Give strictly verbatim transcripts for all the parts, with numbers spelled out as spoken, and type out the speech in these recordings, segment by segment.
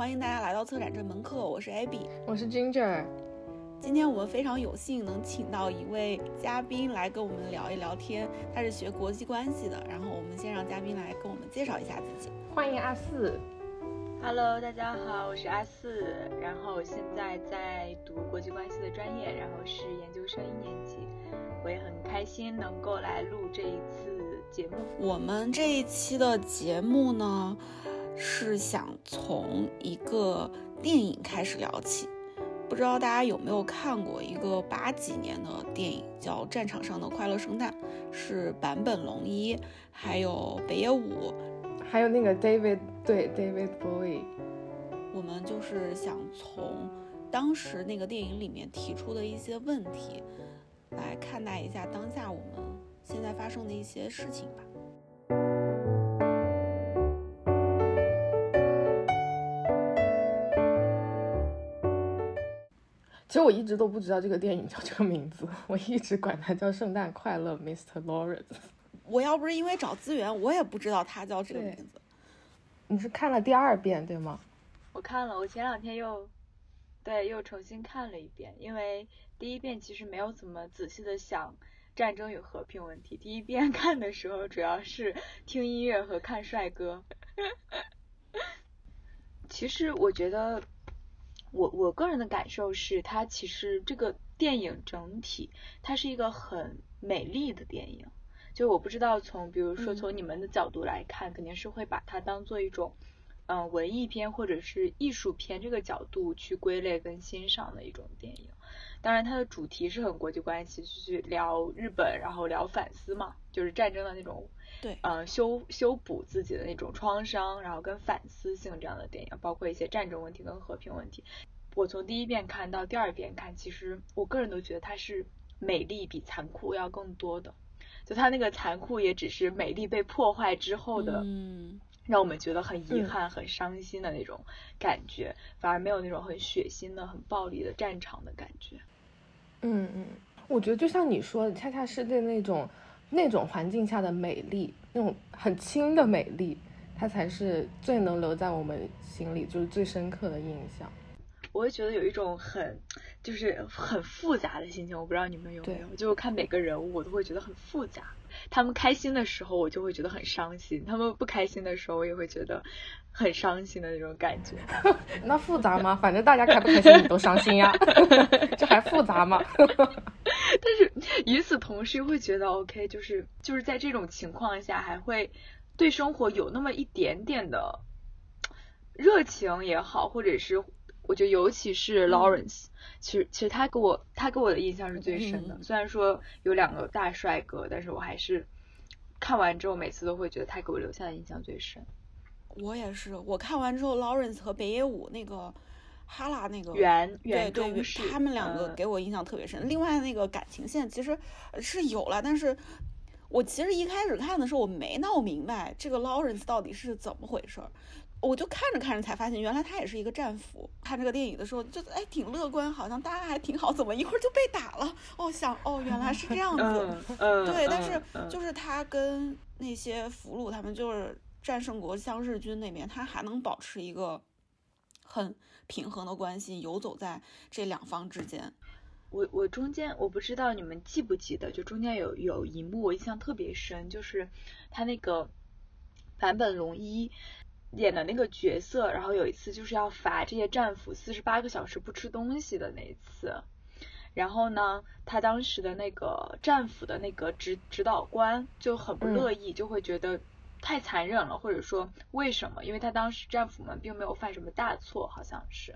欢迎大家来到策展这门课，我是 Abby， 我是 Ginger。 今天我们非常有幸能请到一位嘉宾来跟我们聊一聊天，他是学国际关系的，然后我们先让嘉宾来跟我们介绍一下自己。欢迎阿四。Hello， 大家好，我是阿四，然后现在在读国际关系的专业，然后是研究生一年级。我也很开心能够来录这一次节目。我们这一期的节目呢，是想从一个电影开始聊起。不知道大家有没有看过一个八几年的电影，叫《战场上的快乐圣诞》，是坂本龙一，还有北野武。还有那个 David， 对 David Bowie。 我们就是想从当时那个电影里面提出的一些问题来看待一下当下我们现在发生的一些事情吧。其实我一直都不知道这个电影叫这个名字，我一直管它叫圣诞快乐 mister Lawrence。我要不是因为找资源，我也不知道他叫这个名字。你是看了第二遍对吗？我看了，我前两天又对又重新看了一遍，因为第一遍其实没有怎么仔细的想战争与和平问题，第一遍看的时候主要是听音乐和看帅哥。其实我觉得我我个人的感受是，它其实这个电影整体它是一个很美丽的电影。就我不知道从比如说从你们的角度来看、嗯、肯定是会把它当做一种嗯、呃、文艺片或者是艺术片这个角度去归类跟欣赏的一种电影。当然它的主题是很国际关系，去聊日本，然后聊反思嘛，就是战争的那种对呃修修补自己的那种创伤，然后跟反思性这样的电影，包括一些战争问题跟和平问题。我从第一遍看到第二遍看，其实我个人都觉得它是美丽比残酷要更多的。就它那个残酷也只是美丽被破坏之后的让我们觉得很遗憾、嗯、很伤心的那种感觉，反而没有那种很血腥的很暴力的战场的感觉。嗯嗯，我觉得就像你说的，恰恰是对那种那种环境下的美丽，那种很轻的美丽，它才是最能留在我们心里，就是最深刻的印象。我会觉得有一种很就是很复杂的心情，我不知道你们有没有，就看每个人物我都会觉得很复杂，他们开心的时候我就会觉得很伤心，他们不开心的时候我也会觉得很伤心的那种感觉。那复杂吗？反正大家开不开心你都伤心呀。这还复杂吗？但是与此同时会觉得 OK， 就是就是在这种情况下还会对生活有那么一点点的热情也好，或者是我觉得尤其是 Lawrence、嗯、其实其实他给我他给我的印象是最深的、嗯、虽然说有两个大帅哥，但是我还是看完之后每次都会觉得他给我留下的印象最深。我也是，我看完之后 Lawrence 和北野武那个哈拉那个原原中士，他们两个给我印象特别深、嗯、另外那个感情线其实是有了，但是我其实一开始看的时候我没闹明白这个 Lawrence 到底是怎么回事，我就看着看着才发现原来他也是一个战俘。看这个电影的时候就哎挺乐观，好像大家还挺好，怎么一会儿就被打了，哦想哦原来是这样子。对，但是就是他跟那些俘虏他们就是战胜国向日军那边，他还能保持一个很平衡的关系，游走在这两方之间。我我中间我不知道你们记不记得，就中间有有一幕我印象特别深，就是他那个坂本龙一演的那个角色，然后有一次就是要罚这些战俘四十八个小时不吃东西的那一次，然后呢他当时的那个战俘的那个指指导官就很不乐意，就会觉得太残忍了，或者说为什么，因为他当时战俘们并没有犯什么大错好像是，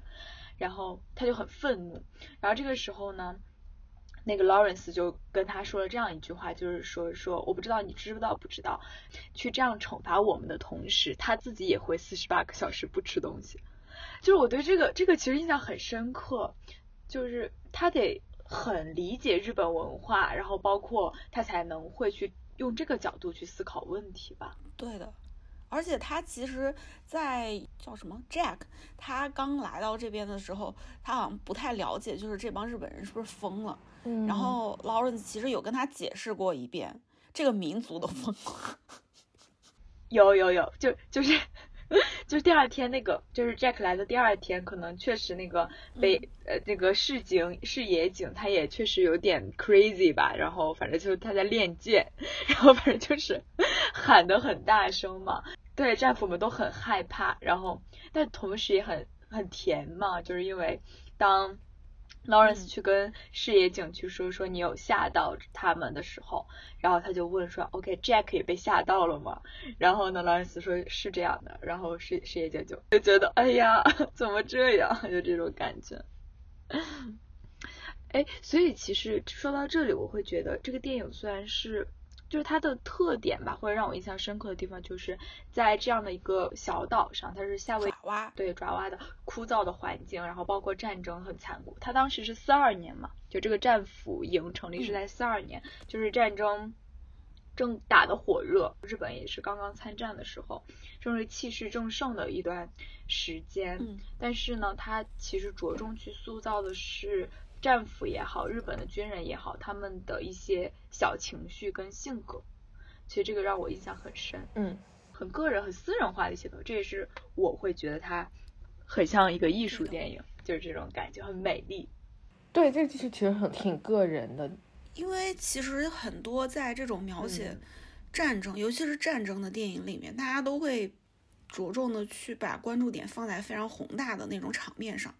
然后他就很愤怒，然后这个时候呢那个 Lawrence 就跟他说了这样一句话，就是说说我不知道你知不知道不知道，去这样惩罚我们的同时，他自己也会四十八个小时不吃东西。就是我对这个这个其实印象很深刻，就是他得很理解日本文化，然后包括他才能会去用这个角度去思考问题吧。对的，而且他其实在叫什么 Jack 他刚来到这边的时候他好像不太了解就是这帮日本人是不是疯了、嗯、然后 Lawrence 其实有跟他解释过一遍这个民族都疯了。有有有就就是就是第二天那个，就是 Jack 来的第二天，可能确实那个被、嗯、呃那个市井市野井他也确实有点 crazy 吧，然后反正就是他在练剑，然后反正就是喊得很大声嘛，对，战俘们都很害怕，然后但同时也很很甜嘛，就是因为当 Lawrence 去跟视野警去说说你有吓到他们的时候，然后他就问说 OK Jack 也被吓到了吗？然后呢 Lawrence 说是这样的，然后视视野警就就觉得哎呀怎么这样，就这种感觉。哎，所以其实说到这里我会觉得这个电影虽然是就是它的特点吧，或者让我印象深刻的地方，就是在这样的一个小岛上，它是夏威夷爪哇，对爪哇的枯燥的环境，然后包括战争很残酷。它当时是四二年嘛，就这个战俘营成立是在四二年、嗯，就是战争正打得火热，日本也是刚刚参战的时候，正是气势正盛的一段时间。嗯、但是呢，它其实着重去塑造的是。战俘也好，日本的军人也好，他们的一些小情绪跟性格，其实这个让我印象很深，嗯，很个人、很私人化的一些东西，这也是我会觉得它很像一个艺术电影，就是这种感觉很美丽。对，这其实其实很挺个人的，因为其实很多在这种描写战争，嗯、尤其是战争的电影里面，大家都会着重的去把关注点放在非常宏大的那种场面上。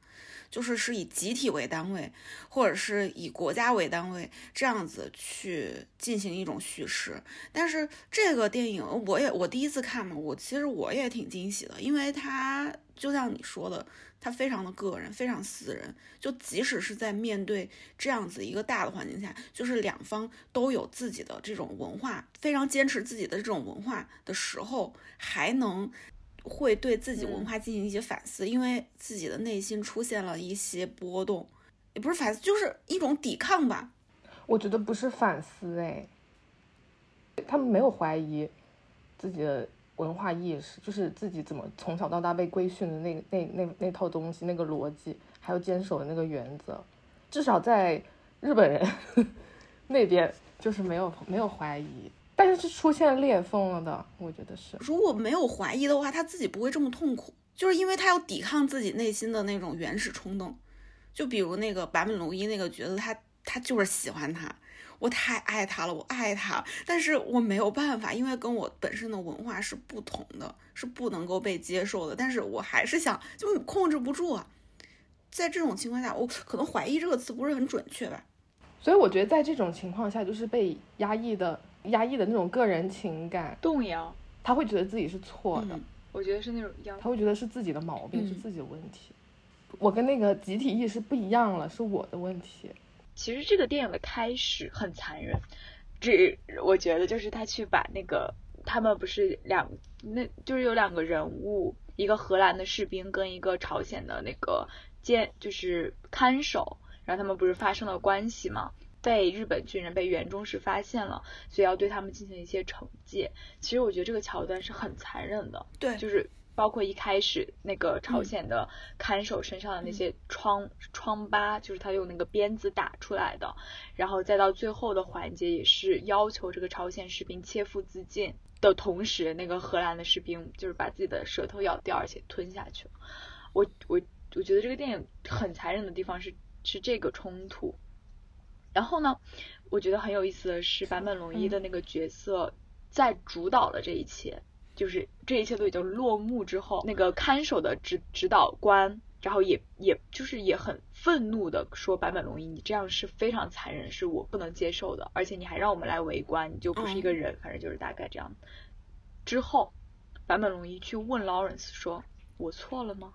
就是是以集体为单位，或者是以国家为单位，这样子去进行一种叙事。但是这个电影，我也我第一次看嘛，我其实我也挺惊喜的，因为它就像你说的，它非常的个人，非常私人。就即使是在面对这样子一个大的环境下，就是两方都有自己的这种文化，非常坚持自己的这种文化的时候，还能。会对自己文化进行一些反思、嗯、因为自己的内心出现了一些波动，也不是反思，就是一种抵抗吧。我觉得不是反思，哎，他们没有怀疑自己的文化意识，就是自己怎么从小到大被规训的那个那那那套东西，那个逻辑，还有坚守的那个原则，至少在日本人那边就是没有没有怀疑。但是出现裂缝了的，我觉得是。如果没有怀疑的话，他自己不会这么痛苦，就是因为他要抵抗自己内心的那种原始冲动。就比如那个坂本龙一那个角色，他他就是喜欢他，我太爱他了，我爱他，但是我没有办法，因为跟我本身的文化是不同的，是不能够被接受的，但是我还是想，就控制不住啊。在这种情况下，我可能怀疑这个词不是很准确吧。所以我觉得在这种情况下，就是被压抑的。压抑的那种个人情感动摇，他会觉得自己是错的、嗯、我觉得是那种他会觉得是自己的毛病、嗯、是自己的问题，我跟那个集体意识不一样了，是我的问题。其实这个电影的开始很残忍，这我觉得就是他去把那个他们不是两那就是有两个人物，一个荷兰的士兵跟一个朝鲜的那个监就是看守，然后他们不是发生了关系吗，被日本军人被原中士发现了，所以要对他们进行一些惩戒。其实我觉得这个桥段是很残忍的，对，就是包括一开始那个朝鲜的看守身上的那些疮、嗯、疮疤，就是他用那个鞭子打出来的，然后再到最后的环节也是要求这个朝鲜士兵切腹自尽的同时，那个荷兰的士兵就是把自己的舌头咬掉而且吞下去了。我我我觉得这个电影很残忍的地方是是这个冲突。然后呢，我觉得很有意思的是坂本龙一的那个角色在主导了这一切、嗯、就是这一切都已经落幕之后，那个看守的指指导官然后也也就是也很愤怒的说坂本龙一你这样是非常残忍，是我不能接受的，而且你还让我们来围观，你就不是一个人、嗯、反正就是大概这样。之后坂本龙一去问 Lawrence 说我错了吗，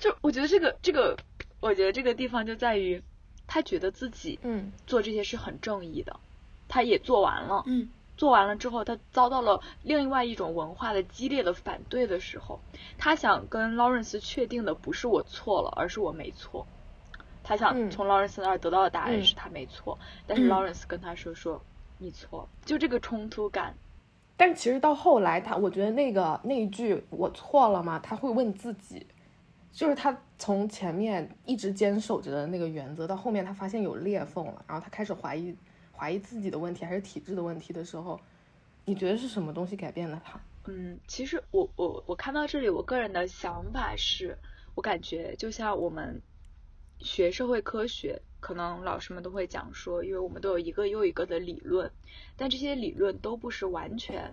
就我觉得这个这个我觉得这个地方就在于他觉得自己嗯做这些是很正义的、嗯、他也做完了，嗯，做完了之后他遭到了另外一种文化的激烈的反对的时候，他想跟 Lawrence 确定的不是我错了，而是我没错。他想从 Lawrence 那儿得到的答案是他没错、嗯、但是 Lawrence 跟他说说、嗯、你错，就这个冲突感。但其实到后来他我觉得那个那一句我错了吗，他会问自己，就是他从前面一直坚守着的那个原则，到后面他发现有裂缝了，然后他开始怀疑怀疑自己的问题还是体制的问题的时候，你觉得是什么东西改变了他？嗯，其实我我我看到这里，我个人的想法是，我感觉就像我们学社会科学，可能老师们都会讲说，因为我们都有一个又一个的理论，但这些理论都不是完全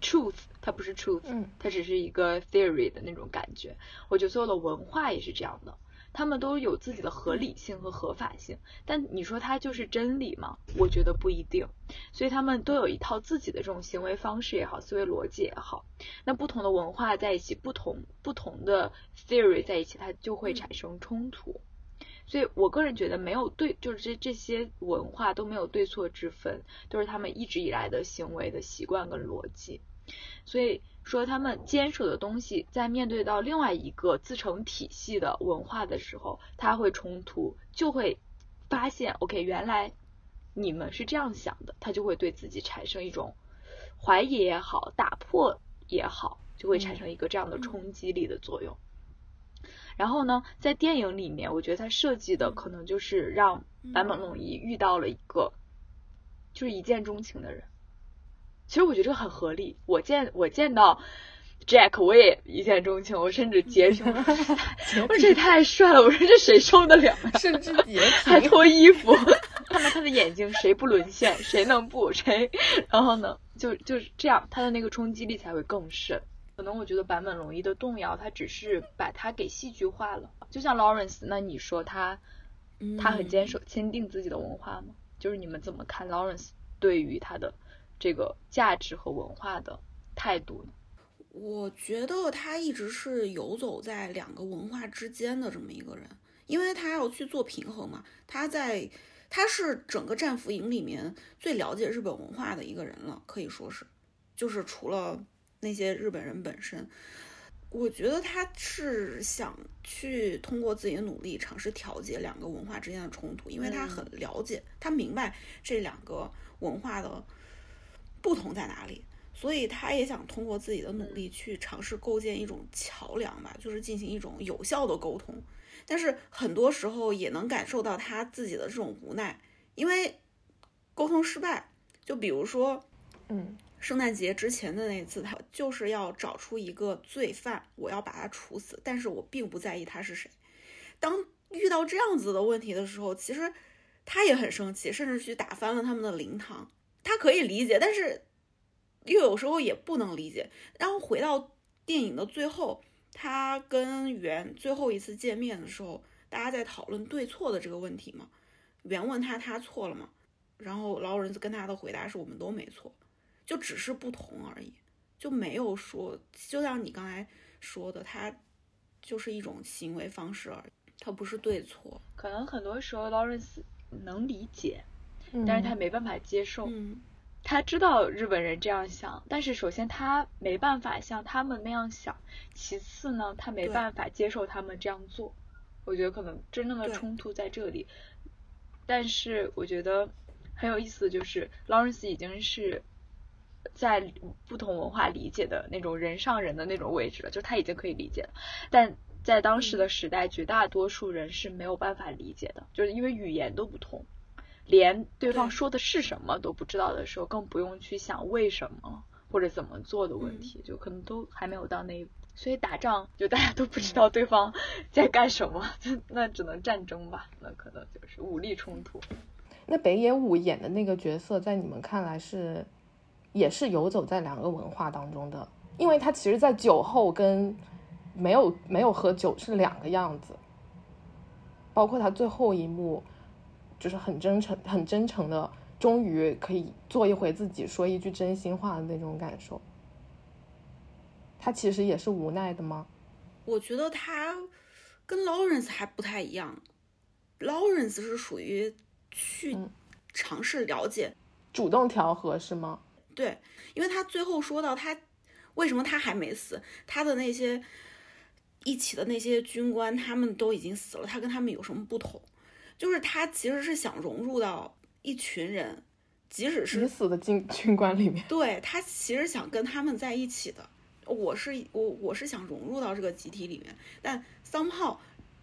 truth， 它不是 truth， 它只是一个 theory 的那种感觉。我觉得所有的文化也是这样的，他们都有自己的合理性和合法性，但你说它就是真理吗？我觉得不一定。所以他们都有一套自己的这种行为方式也好，思维逻辑也好，那不同的文化在一起，不同不同的 theory 在一起，它就会产生冲突。所以我个人觉得没有对，就是这这些文化都没有对错之分，都是他们一直以来的行为的习惯跟逻辑。所以说他们坚守的东西在面对到另外一个自成体系的文化的时候，它会冲突，就会发现 OK 原来你们是这样想的，他就会对自己产生一种怀疑也好，打破也好，就会产生一个这样的冲击力的作用。嗯、然后呢在电影里面我觉得他设计的可能就是让坂本龙一遇到了一个就是一见钟情的人，其实我觉得这很合理。我见我见到 Jack 我也一见钟情，我甚至截屏，我这太帅了，我说这谁受得了，甚至截屏还脱衣服看到他的眼睛谁不沦陷，谁能不谁，然后呢就就是这样，他的那个冲击力才会更深。可能我觉得坂本龙一的动摇他只是把他给戏剧化了，就像 Lawrence， 那你说他他很坚守坚定自己的文化吗？就是你们怎么看 Lawrence 对于他的这个价值和文化的态度呢？我觉得他一直是游走在两个文化之间的这么一个人，因为他要去做平衡嘛。他在他是整个战俘营里面最了解日本文化的一个人了，可以说是，就是除了那些日本人本身，我觉得他是想去通过自己的努力尝试调节两个文化之间的冲突，因为他很了解，嗯、他明白这两个文化的不同在哪里，所以他也想通过自己的努力去尝试构建一种桥梁吧，就是进行一种有效的沟通。但是很多时候也能感受到他自己的这种无奈，因为沟通失败，就比如说嗯，圣诞节之前的那次，他就是要找出一个罪犯，我要把他处死，但是我并不在意他是谁。当遇到这样子的问题的时候，其实他也很生气，甚至去打翻了他们的灵堂。他可以理解，但是又有时候也不能理解。然后回到电影的最后，他跟袁最后一次见面的时候，大家在讨论对错的这个问题嘛。袁问他他错了吗？然后劳伦斯跟他的回答是我们都没错，就只是不同而已，就没有说，就像你刚才说的，他就是一种行为方式而已，他不是对错。可能很多时候劳伦斯能理解，但是他没办法接受，嗯、他知道日本人这样想，但是首先他没办法像他们那样想，其次呢他没办法接受他们这样做。我觉得可能真正的冲突在这里。但是我觉得很有意思的就是 Lawrence 已经是在不同文化理解的那种人上人的那种位置了，就他已经可以理解了，但在当时的时代，嗯、绝大多数人是没有办法理解的，就是因为语言都不同，连对方说的是什么都不知道的时候，更不用去想为什么或者怎么做的问题，嗯、就可能都还没有到那一步。所以打仗就大家都不知道对方在干什么，嗯、那只能战争吧，那可能就是武力冲突。那北野武演的那个角色在你们看来是也是游走在两个文化当中的，因为他其实在酒后跟没有没有喝酒是两个样子，包括他最后一幕就是很真诚很真诚的，终于可以做一回自己，说一句真心话的那种感受。他其实也是无奈的吗？我觉得他跟 Lawrence 还不太一样， Lawrence 是属于去尝试了解，嗯、主动调和是吗？对，因为他最后说到他为什么他还没死，他的那些一起的那些军官他们都已经死了，他跟他们有什么不同，就是他其实是想融入到一群人，即使是你死的军军官里面，对，他其实想跟他们在一起的，我是我我是想融入到这个集体里面，但somehow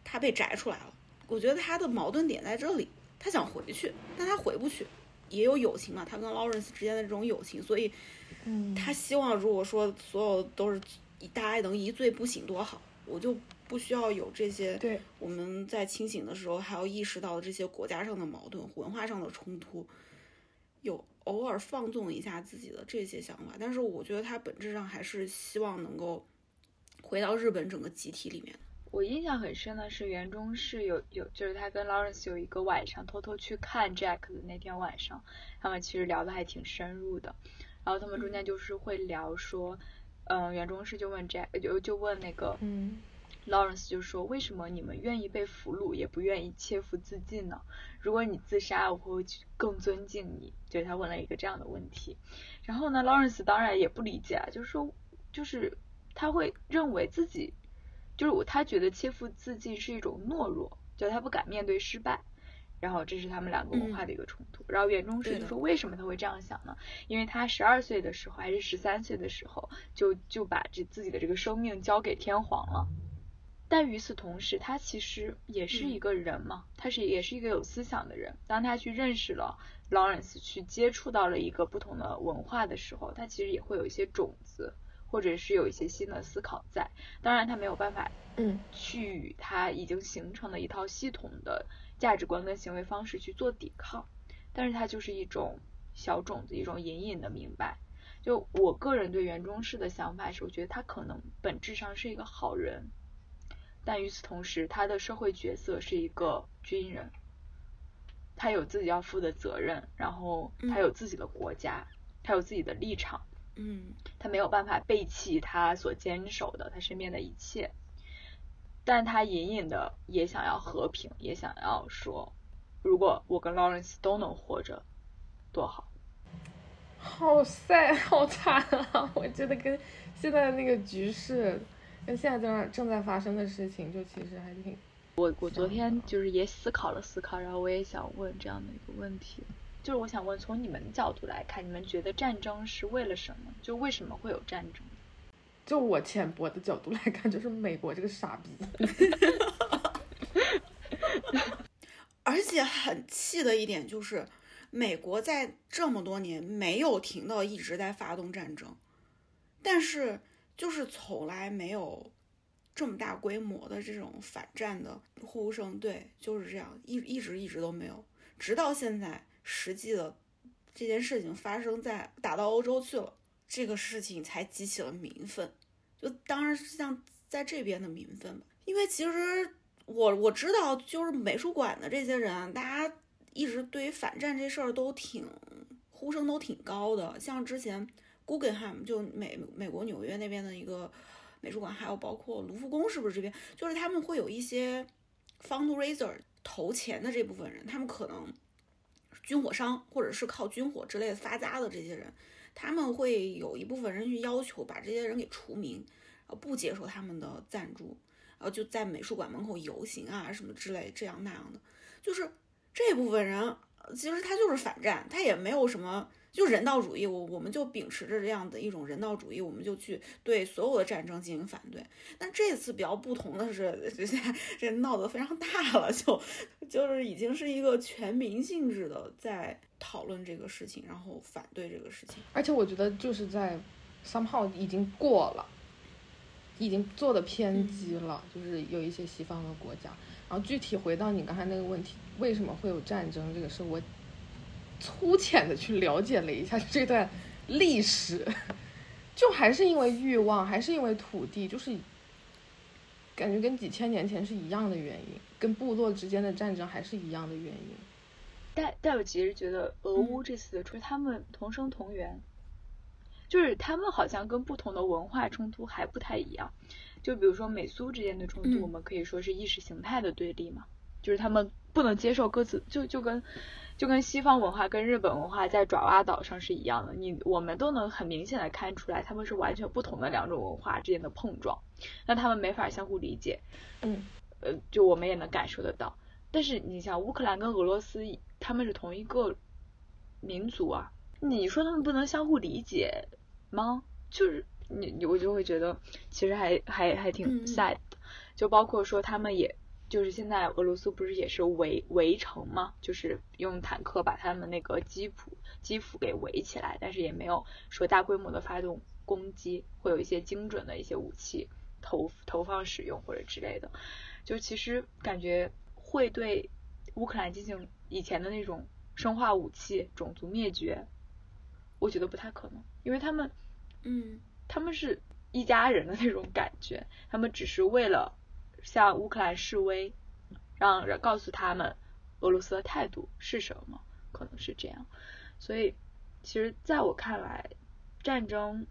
他被摘出来了。我觉得他的矛盾点在这里，他想回去但他回不去，也有友情嘛，他跟 Lawrence 之间的这种友情，所以他希望如果说所有都是大家能一醉不醒多好，我就不需要有这些对我们在清醒的时候还要意识到这些国家上的矛盾、文化上的冲突，有偶尔放纵一下自己的这些想法。但是我觉得他本质上还是希望能够回到日本整个集体里面。我印象很深的是园中是有有就是他跟 Lawrence 有一个晚上偷偷去看 Jack 的那天晚上，他们其实聊的还挺深入的，然后他们中间就是会聊说嗯、呃、园中是就问 Jack 就就问那个嗯 Lawrence 就说为什么你们愿意被俘虏也不愿意切腹自尽呢？如果你自杀我会更尊敬你，就是他问了一个这样的问题。然后呢 Lawrence 当然也不理解啊，就是说就是他会认为自己就是他觉得切腹自尽是一种懦弱，就他不敢面对失败，然后这是他们两个文化的一个冲突、嗯、然后园中是就说为什么他会这样想呢？因为他十二岁的时候还是十三岁的时候就就把这自己的这个生命交给天皇了，但与此同时他其实也是一个人嘛、嗯、他是也是一个有思想的人，当他去认识了 Lawrence 去接触到了一个不同的文化的时候，他其实也会有一些种子或者是有一些新的思考在，当然他没有办法嗯去与他已经形成的一套系统的价值观跟行为方式去做抵抗，但是他就是一种小种子，一种隐隐的明白。就我个人对园中士的想法是，我觉得他可能本质上是一个好人，但与此同时他的社会角色是一个军人，他有自己要负的责任，然后他有自己的国家、嗯、他有自己的立场，嗯，他没有办法背弃他所坚守的他身边的一切，但他隐隐的也想要和平，也想要说如果我跟 Lawrence 都能活着多好。好 sad 好惨啊，我觉得跟现在那个局势跟现在正在发生的事情就其实还挺，我我昨天就是也思考了思考，然后我也想问这样的一个问题，就是我想问从你们的角度来看，你们觉得战争是为了什么？就为什么会有战争？就我浅薄的角度来看，就是美国这个傻逼而且很气的一点就是美国在这么多年没有停到一直在发动战争，但是就是从来没有这么大规模的这种反战的呼声，对，就是这样一一直一直都没有，直到现在实际的这件事情发生在打到欧洲去了，这个事情才激起了民愤，就当然是像在这边的民愤吧。因为其实我我知道就是美术馆的这些人，大家一直对于反战这事儿都挺呼声都挺高的，像之前 Guggenheim 就美美国纽约那边的一个美术馆，还有包括卢浮宫是不是这边，就是他们会有一些 fundraiser 投钱的这部分人，他们可能军火商或者是靠军火之类的发家的这些人，他们会有一部分人去要求把这些人给除名，不接受他们的赞助，然后就在美术馆门口游行啊什么之类这样那样的，就是这部分人其实他就是反战，他也没有什么就人道主义，我我们就秉持着这样的一种人道主义，我们就去对所有的战争进行反对。但这次比较不同的是，这这闹得非常大了，就就是已经是一个全民性质的在讨论这个事情，然后反对这个事情。而且我觉得就是在 somehow 已经过了，已经做的偏激了，嗯、就是有一些西方的国家。然后具体回到你刚才那个问题，为什么会有战争？这个是我。粗浅的去了解了一下这段历史，就还是因为欲望，还是因为土地，就是感觉跟几千年前是一样的原因，跟部落之间的战争还是一样的原因。但但我其实觉得俄乌这次的冲突，他们同生同源，就是他们好像跟不同的文化冲突还不太一样。就比如说美苏之间的冲突，嗯、我们可以说是意识形态的对立嘛，就是他们不能接受各自就就跟。就跟西方文化跟日本文化在爪哇岛上是一样的，你我们都能很明显的看出来他们是完全不同的两种文化之间的碰撞，那他们没法相互理解，嗯，呃，就我们也能感受得到。但是你想乌克兰跟俄罗斯他们是同一个民族啊，你说他们不能相互理解吗？就是你我就会觉得其实还还还挺 sad 的、嗯、就包括说他们也就是现在俄罗斯不是也是围围城嘛，就是用坦克把他们那个基辅基辅给围起来，但是也没有说大规模的发动攻击，会有一些精准的一些武器投投放使用或者之类的。就其实感觉会对乌克兰进行以前的那种生化武器种族灭绝，我觉得不太可能，因为他们嗯他们是一家人的那种感觉，他们只是为了向乌克兰示威，让告诉他们俄罗斯的态度是什么，可能是这样。所以其实在我看来，战争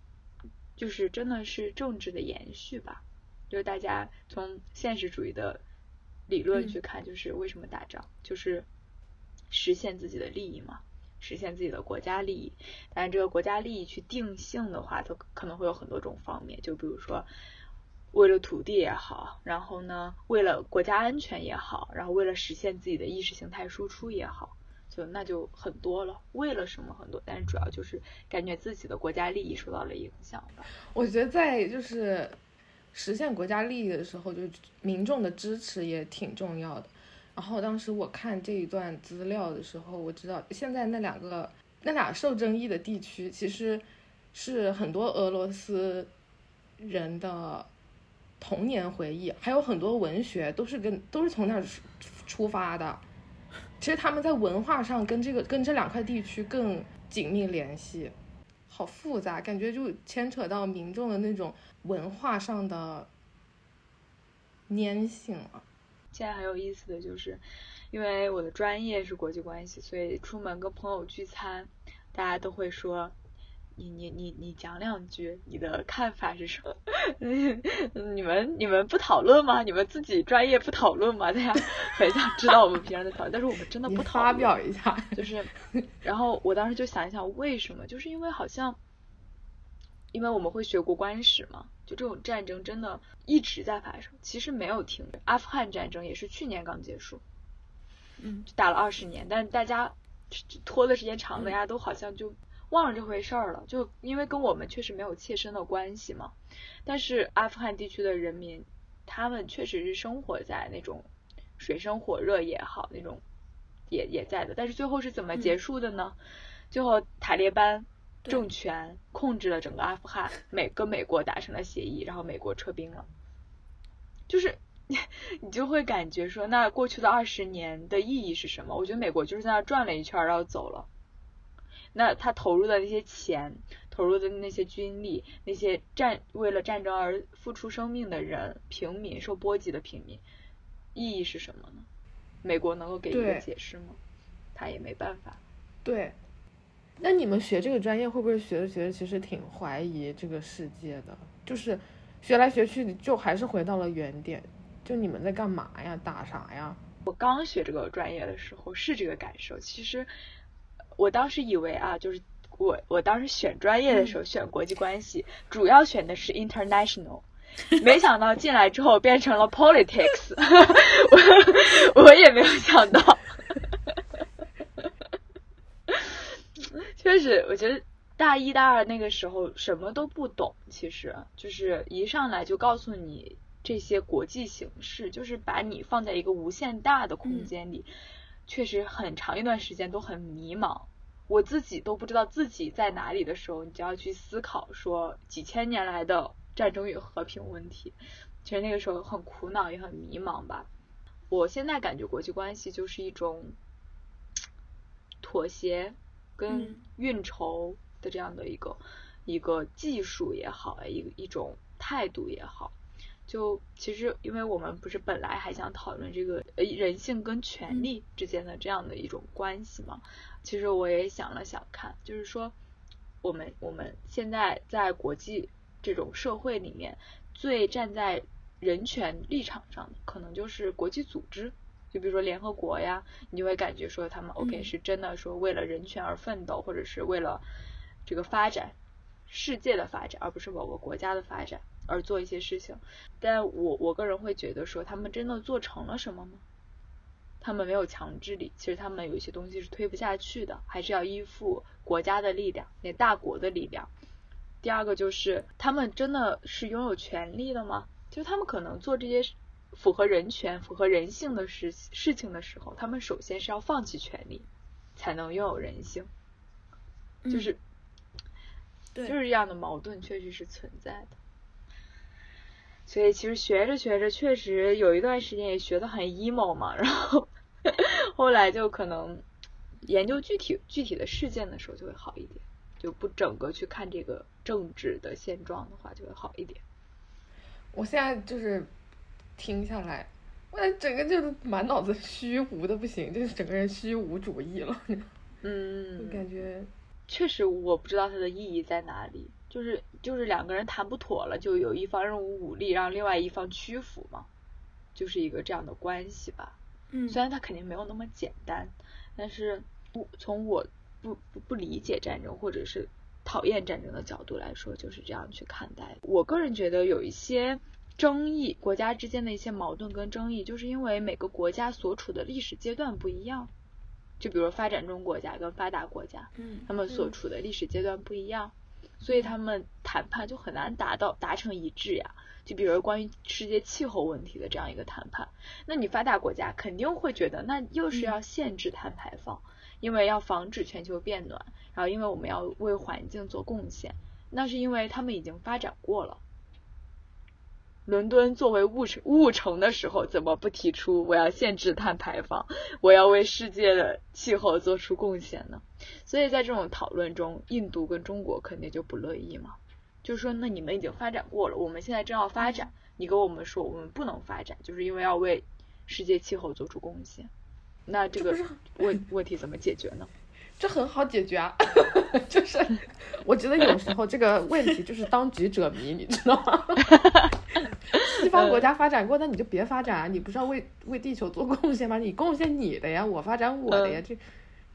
就是真的是政治的延续吧，就是大家从现实主义的理论去看，就是为什么打仗、嗯、就是实现自己的利益嘛，实现自己的国家利益。但是这个国家利益去定性的话，它可能会有很多种方面，就比如说为了土地也好，然后呢为了国家安全也好，然后为了实现自己的意识形态输出也好，就那就很多了，为了什么很多，但是主要就是感觉自己的国家利益受到了影响吧。我觉得在就是实现国家利益的时候，就民众的支持也挺重要的。然后当时我看这一段资料的时候，我知道现在那两个那俩受争议的地区其实是很多俄罗斯人的童年回忆，还有很多文学都是跟都是从那儿出发的。其实他们在文化上跟这个跟这两块地区更紧密联系，好复杂，感觉就牵扯到民众的那种文化上的粘性了。现在很有意思的就是，因为我的专业是国际关系，所以出门跟朋友聚餐，大家都会说你你你你讲两句，你的看法是什么？你们你们不讨论吗？你们自己专业不讨论吗？大家很想知道我们平常在讨论，但是我们真的不讨论。你发表一下，就是，然后我当时就想一想，为什么？就是因为好像，因为我们会学国关史嘛，就这种战争真的一直在发生，其实没有停。阿富汗战争也是去年刚结束，嗯，就打了二十年，但大家拖的时间长的呀，大家都好像就忘了这回事儿了，就因为跟我们确实没有切身的关系嘛。但是阿富汗地区的人民，他们确实是生活在那种水深火热也好，那种也也在的。但是最后是怎么结束的呢？嗯、最后塔利班政权控制了整个阿富汗，美跟美国达成了协议，然后美国撤兵了。就是你就会感觉说，那过去的二十年的意义是什么？我觉得美国就是在那转了一圈，然后走了。那他投入的那些钱，投入的那些军力，那些战为了战争而付出生命的人，平民，受波及的平民，意义是什么呢？美国能够给一个解释吗？他也没办法。对。那你们学这个专业会不会学着学着其实挺怀疑这个世界的？就是学来学去就还是回到了原点，就你们在干嘛呀？打啥呀？我刚学这个专业的时候是这个感受，其实我当时以为啊，就是我我当时选专业的时候选国际关系，嗯、主要选的是 international， 没想到进来之后变成了 politics， 我我也没有想到，确实，我觉得大一大二那个时候什么都不懂，其实就是一上来就告诉你这些国际形势，就是把你放在一个无限大的空间里。嗯，确实很长一段时间都很迷茫，我自己都不知道自己在哪里的时候，你就要去思考说几千年来的战争与和平问题，其实那个时候很苦恼也很迷茫吧。我现在感觉国际关系就是一种妥协跟运筹的这样的一个、嗯、一个技术也好，一一种态度也好。就其实因为我们不是本来还想讨论这个人性跟权力之间的这样的一种关系嘛，其实我也想了想看，就是说我们我们现在在国际这种社会里面最站在人权立场上的可能就是国际组织，就比如说联合国呀，你就会感觉说他们 OK 是真的说为了人权而奋斗，或者是为了这个发展世界的发展而不是某个国家的发展而做一些事情。但我我个人会觉得说他们真的做成了什么吗？他们没有强制力，其实他们有一些东西是推不下去的，还是要依附国家的力量，那大国的力量。第二个就是他们真的是拥有权力的吗？就是他们可能做这些符合人权、符合人性的事事情的时候，他们首先是要放弃权利，才能拥有人性。就是、嗯、对，就是这样的矛盾确实是存在的。所以其实学着学着，确实有一段时间也学得很 emo 嘛，然后后来就可能研究具体具体的事件的时候就会好一点，就不整个去看这个政治的现状的话就会好一点。我现在就是听下来，我整个就是满脑子虚无的不行，就是整个人虚无主义了。嗯，我感觉确实我不知道它的意义在哪里，就是就是两个人谈不妥了，就有一方用武力让另外一方屈服嘛，就是一个这样的关系吧。嗯，虽然它肯定没有那么简单，但是不从我不 不, 不理解战争或者是讨厌战争的角度来说，就是这样去看待。我个人觉得有一些争议，国家之间的一些矛盾跟争议，就是因为每个国家所处的历史阶段不一样。就比如发展中国家跟发达国家，嗯，他们所处的历史阶段不一样，所以他们谈判就很难达到达成一致呀。就比如关于世界气候问题的这样一个谈判，那你发达国家肯定会觉得，那又是要限制碳排放，嗯，因为要防止全球变暖，然后因为我们要为环境做贡献，那是因为他们已经发展过了。伦敦作为物城物城的时候，怎么不提出我要限制碳排放，我要为世界的气候做出贡献呢？所以在这种讨论中，印度跟中国肯定就不乐意嘛，就说那你们已经发展过了，我们现在正要发展，你跟我们说我们不能发展，就是因为要为世界气候做出贡献，那这个问问题怎么解决呢？这很好解决啊，就是我觉得有时候这个问题就是当局者迷，你知道吗？西方国家发展过，那你就别发展，你不是要为为地球做贡献吗？你贡献你的呀，我发展我的呀，这、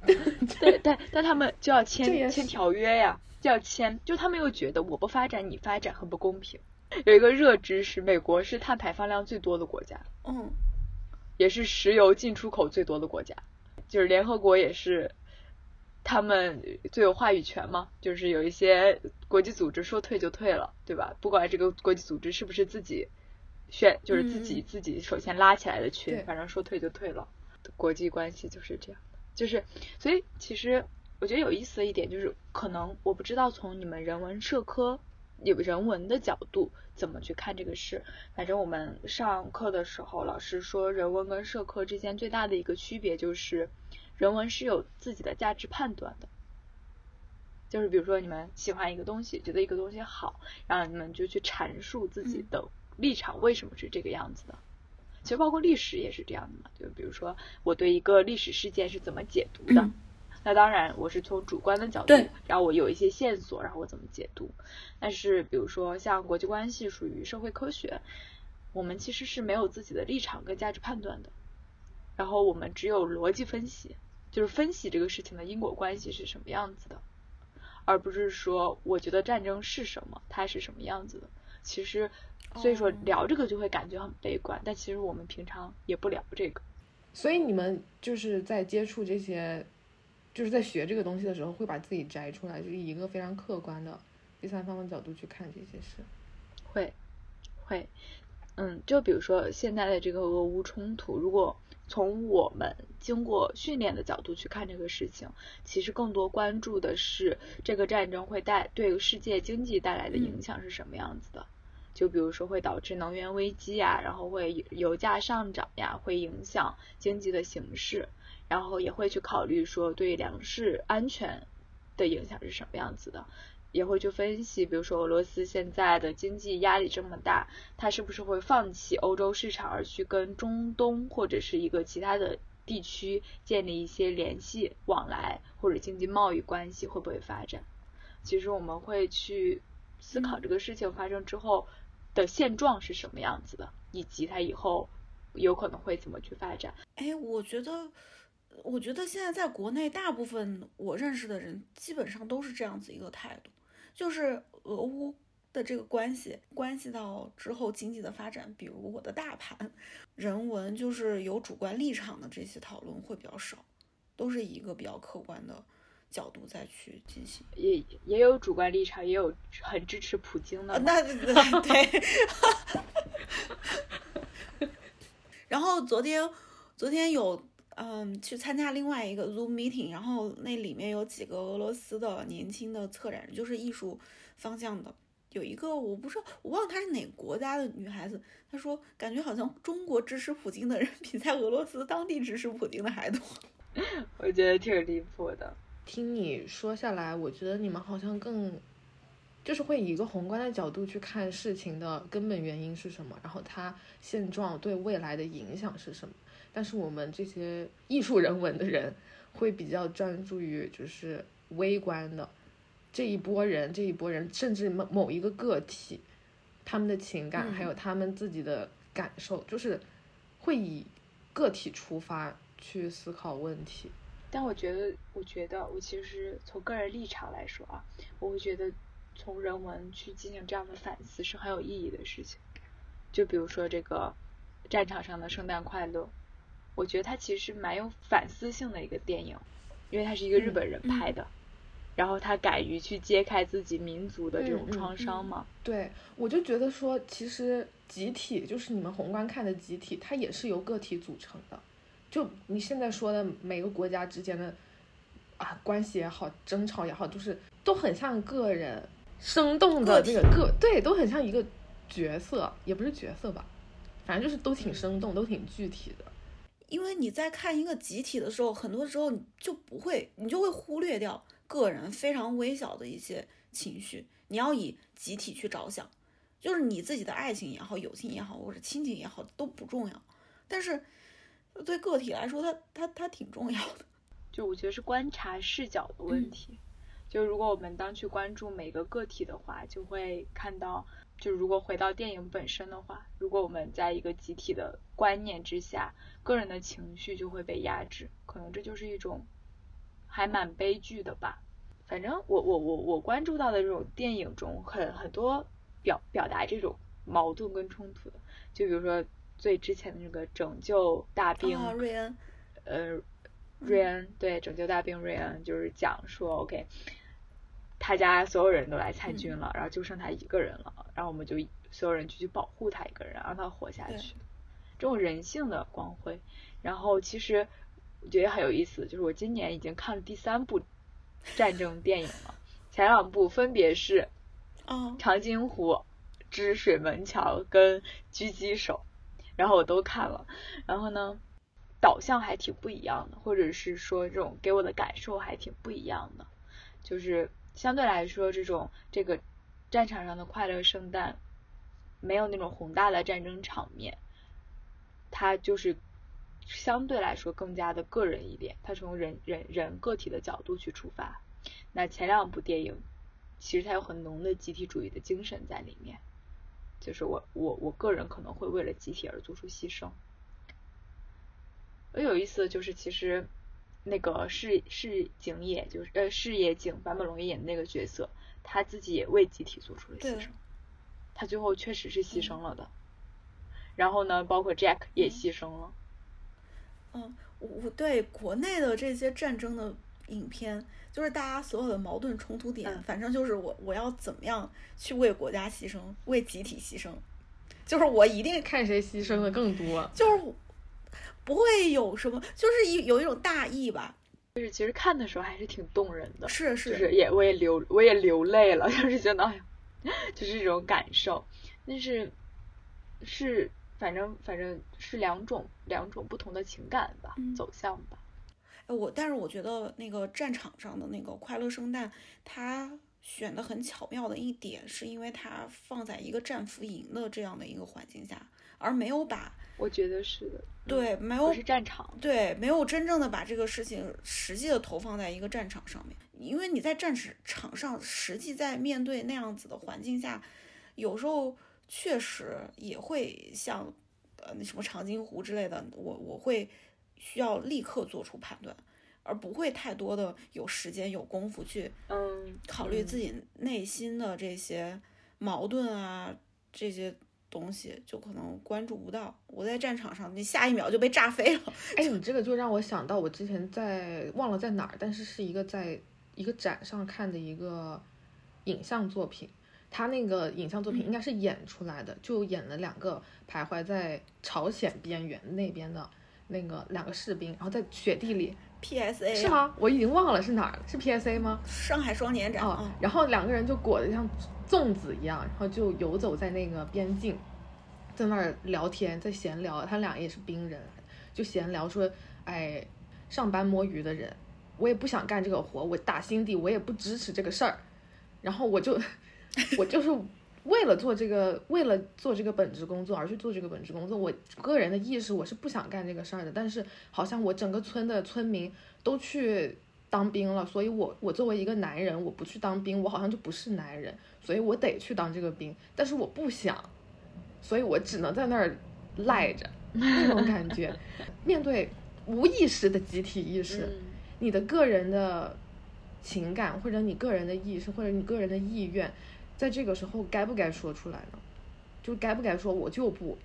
嗯、对，但但他们就要签签条约呀，就要签，就他们又觉得我不发展你发展很不公平。有一个热知识，美国是碳排放量最多的国家，嗯，也是石油进出口最多的国家，就是联合国也是。他们最有话语权嘛，就是有一些国际组织说退就退了，对吧？不管这个国际组织是不是自己选，就是自己、嗯、自己首先拉起来的群，反正说退就退了。国际关系就是这样的，就是所以其实我觉得有意思的一点就是，可能我不知道从你们人文社科有人文的角度怎么去看这个事。反正我们上课的时候，老师说人文跟社科之间最大的一个区别就是。人文是有自己的价值判断的，就是比如说你们喜欢一个东西，觉得一个东西好，然后你们就去阐述自己的立场为什么是这个样子的。其实包括历史也是这样的嘛，就比如说我对一个历史事件是怎么解读的，嗯，那当然我是从主观的角度，然后我有一些线索，然后我怎么解读。但是比如说像国际关系属于社会科学，我们其实是没有自己的立场跟价值判断的，然后我们只有逻辑分析，就是分析这个事情的因果关系是什么样子的，而不是说我觉得战争是什么，它是什么样子的。其实所以说聊这个就会感觉很悲观，但其实我们平常也不聊这个。所以你们就是在接触这些，就是在学这个东西的时候，会把自己摘出来，就是以一个非常客观的第三方的角度去看这些事。会会嗯，就比如说现在的这个俄乌冲突，如果从我们经过训练的角度去看这个事情，其实更多关注的是这个战争会带对世界经济带来的影响是什么样子的，嗯，就比如说会导致能源危机呀，然后会油价上涨呀，会影响经济的形势，然后也会去考虑说对粮食安全的影响是什么样子的，也会去分析比如说俄罗斯现在的经济压力这么大，它是不是会放弃欧洲市场而去跟中东或者是一个其他的地区建立一些联系往来，或者经济贸易关系会不会发展。其实我们会去思考这个事情发生之后的现状是什么样子的，以及它以后有可能会怎么去发展。哎，我觉得我觉得现在在国内大部分我认识的人基本上都是这样子一个态度，就是俄乌的这个关系关系到之后经济的发展，比如我的大盘人文就是有主观立场的这些讨论会比较少，都是以一个比较客观的角度再去进行。也也有主观立场，也有很支持普京的，那对对然后昨天昨天有嗯去参加另外一个 Zoom meeting， 然后那里面有几个俄罗斯的年轻的策展人，就是艺术方向的。有一个我不知道，我忘了她是哪个国家的女孩子，她说感觉好像中国支持普京的人比在俄罗斯当地支持普京的还多，我觉得挺离谱的。听你说下来，我觉得你们好像更就是会以一个宏观的角度去看事情的根本原因是什么，然后它现状对未来的影响是什么。但是我们这些艺术人文的人会比较专注于就是微观的这一波人这一波人甚至某某一个个体他们的情感、嗯、还有他们自己的感受，就是会以个体出发去思考问题。但我觉得我觉得我其实从个人立场来说啊，我会觉得从人文去进行这样的反思是很有意义的事情。就比如说这个战场上的圣诞快乐，我觉得它其实蛮有反思性的一个电影，因为它是一个日本人拍的、嗯嗯，然后他敢于去揭开自己民族的这种创伤嘛、嗯嗯、对，我就觉得说其实集体就是你们宏观看的集体，它也是由个体组成的。就你现在说的每个国家之间的啊关系也好，争吵也好，就是都很像个人生动的这个个对都很像一个角色，也不是角色吧，反正就是都挺生动、嗯、都挺具体的。因为你在看一个集体的时候，很多时候你就不会你就会忽略掉个人非常微小的一些情绪，你要以集体去着想，就是你自己的爱情也好，友情也好，或者亲情也好都不重要，但是对个体来说它它它挺重要的。就我觉得是观察视角的问题、嗯、就如果我们当去关注每个个体的话，就会看到，就如果回到电影本身的话，如果我们在一个集体的观念之下，个人的情绪就会被压制，可能这就是一种还蛮悲剧的吧。反正我我我我关注到的这种电影中很很多表表达这种矛盾跟冲突的，就比如说最之前的那个拯救大兵、哦、瑞恩呃瑞恩、嗯、对，拯救大兵瑞恩就是讲说 OK 他家所有人都来参军了、嗯、然后就剩他一个人了，然后我们就所有人就去保护他一个人，让他活下去，这种人性的光辉。然后其实我觉得很有意思，就是我今年已经看了第三部战争电影了，前两部分别是长津湖之水门桥跟狙击手，然后我都看了，然后呢导向还挺不一样的，或者是说这种给我的感受还挺不一样的。就是相对来说这种这个战场上的快乐圣诞没有那种宏大的战争场面，它就是相对来说更加的个人一点，它从人人人个体的角度去出发。那前两部电影其实它有很浓的集体主义的精神在里面，就是我我我个人可能会为了集体而做出牺牲。而有意思的就是其实那个市市井野就是呃市野井坂本龙一演的那个角色，他自己也为集体做出了牺牲，他最后确实是牺牲了的、嗯、然后呢包括 Jack 也牺牲了。嗯嗯，我对国内的这些战争的影片，就是大家所有的矛盾冲突点、嗯、反正就是我我要怎么样去为国家牺牲，为集体牺牲，就是我一定看谁牺牲的更多，就是不会有什么，就是一有一种大义吧。就是其实看的时候还是挺动人的，是是，就是也我也流我也流泪了，就是觉得就是这种感受。但是是反正反正是两种两种不同的情感吧、嗯、走向吧。我但是我觉得那个战场上的那个快乐圣诞，它选的很巧妙的一点是因为它放在一个战俘营的这样的一个环境下，而没有把我觉得是的对、嗯、没有不是战场，对，没有真正的把这个事情实际的投放在一个战场上面。因为你在战场上实际在面对那样子的环境下，有时候确实也会像呃那什么长津湖之类的，我我会需要立刻做出判断，而不会太多的有时间有功夫去嗯考虑自己内心的这些矛盾啊、嗯、这些东西就可能关注不到。我在战场上你下一秒就被炸飞了。哎，你这个就让我想到我之前在忘了在哪儿，但是是一个在一个展上看的一个影像作品，他那个影像作品应该是演出来的、嗯、就演了两个徘徊在朝鲜边缘那边的那个两个士兵，然后在雪地里 P S A、啊、是吗？我已经忘了是哪儿，是 P S A 吗？上海双年展、哦嗯、然后两个人就裹得像粽子一样，然后就游走在那个边境，在那儿聊天，在闲聊，他俩也是兵人，就闲聊说，哎，上班摸鱼的人，我也不想干这个活，我打心底我也不支持这个事儿，然后我就我就是为了做这个为了做这个本职工作而去做这个本职工作，我个人的意识我是不想干这个事儿的，但是好像我整个村的村民都去当兵了，所以我我作为一个男人，我不去当兵我好像就不是男人，所以我得去当这个兵，但是我不想，所以我只能在那儿赖着那种感觉。面对无意识的集体意识、嗯、你的个人的情感或者你个人的意识或者你个人的意愿，在这个时候该不该说出来呢？就该不该说我就不，